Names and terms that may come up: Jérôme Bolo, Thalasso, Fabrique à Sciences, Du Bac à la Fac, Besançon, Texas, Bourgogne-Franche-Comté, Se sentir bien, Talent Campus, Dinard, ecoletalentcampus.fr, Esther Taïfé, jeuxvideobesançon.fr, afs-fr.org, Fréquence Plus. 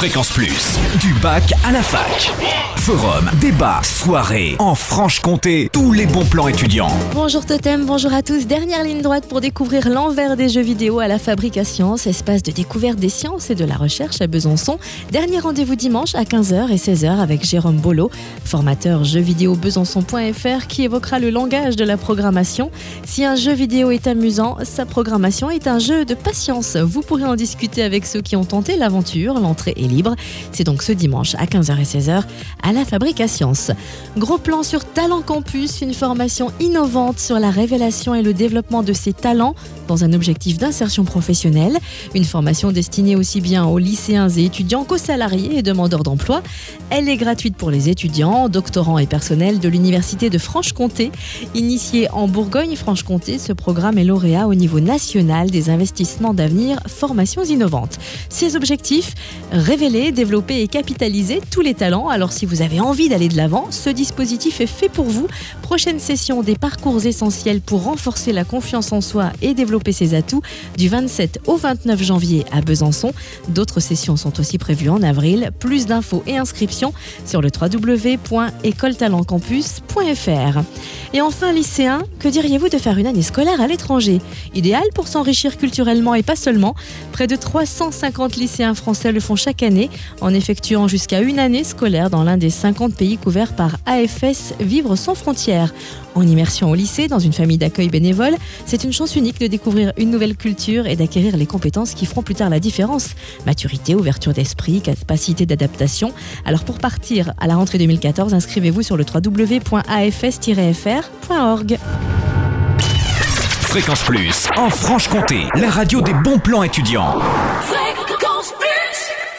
Fréquence Plus, du bac à la fac. Forum, débat, soirée, en Franche-Comté, tous les bons plans étudiants. Bonjour Totem, bonjour à tous. Dernière ligne droite pour découvrir l'envers des jeux vidéo à la Fabrique à Sciences, espace de découverte des sciences et de la recherche à Besançon. Dernier rendez-vous dimanche à 15h et 16h avec Jérôme Bolo, formateur jeuxvideobesançon.fr, qui évoquera le langage de la programmation. Si un jeu vidéo est amusant, sa programmation est un jeu de patience. Vous pourrez en discuter avec ceux qui ont tenté l'aventure. L'entrée est libre. C'est donc ce dimanche à 15h et 16h à la Fabrique à Sciences. Gros plan sur Talent Campus, une formation innovante sur la révélation et le développement de ses talents dans un objectif d'insertion professionnelle. Une formation destinée aussi bien aux lycéens et étudiants qu'aux salariés et demandeurs d'emploi. Elle est gratuite pour les étudiants, doctorants et personnels de l'Université de Franche-Comté. Initié en Bourgogne-Franche-Comté, ce programme est lauréat au niveau national des investissements d'avenir formations innovantes. Ses objectifs: révéler, développer et capitaliser tous les talents. Alors si vous avez envie d'aller de l'avant, ce dispositif est fait pour vous. Prochaine session des parcours essentiels pour renforcer la confiance en soi et développer ses atouts du 27 au 29 janvier à Besançon. D'autres sessions sont aussi prévues en avril. Plus d'infos et inscriptions sur le www.ecoletalentcampus.fr. Et enfin, lycéens, que diriez-vous de faire une année scolaire à l'étranger? Idéal pour s'enrichir culturellement et pas seulement. Près de 350 lycéens français le font chaque année en effectuant jusqu'à une année scolaire dans l'un des 50 pays couverts par AFS Vivre sans frontières. En immersion au lycée, dans une famille d'accueil bénévole, c'est une chance unique de découvrir une nouvelle culture et d'acquérir les compétences qui feront plus tard la différence. Maturité, ouverture d'esprit, capacité d'adaptation. Alors pour partir à la rentrée 2014, inscrivez-vous sur le www.afs-fr.org. Fréquence Plus, en Franche-Comté, la radio des bons plans étudiants.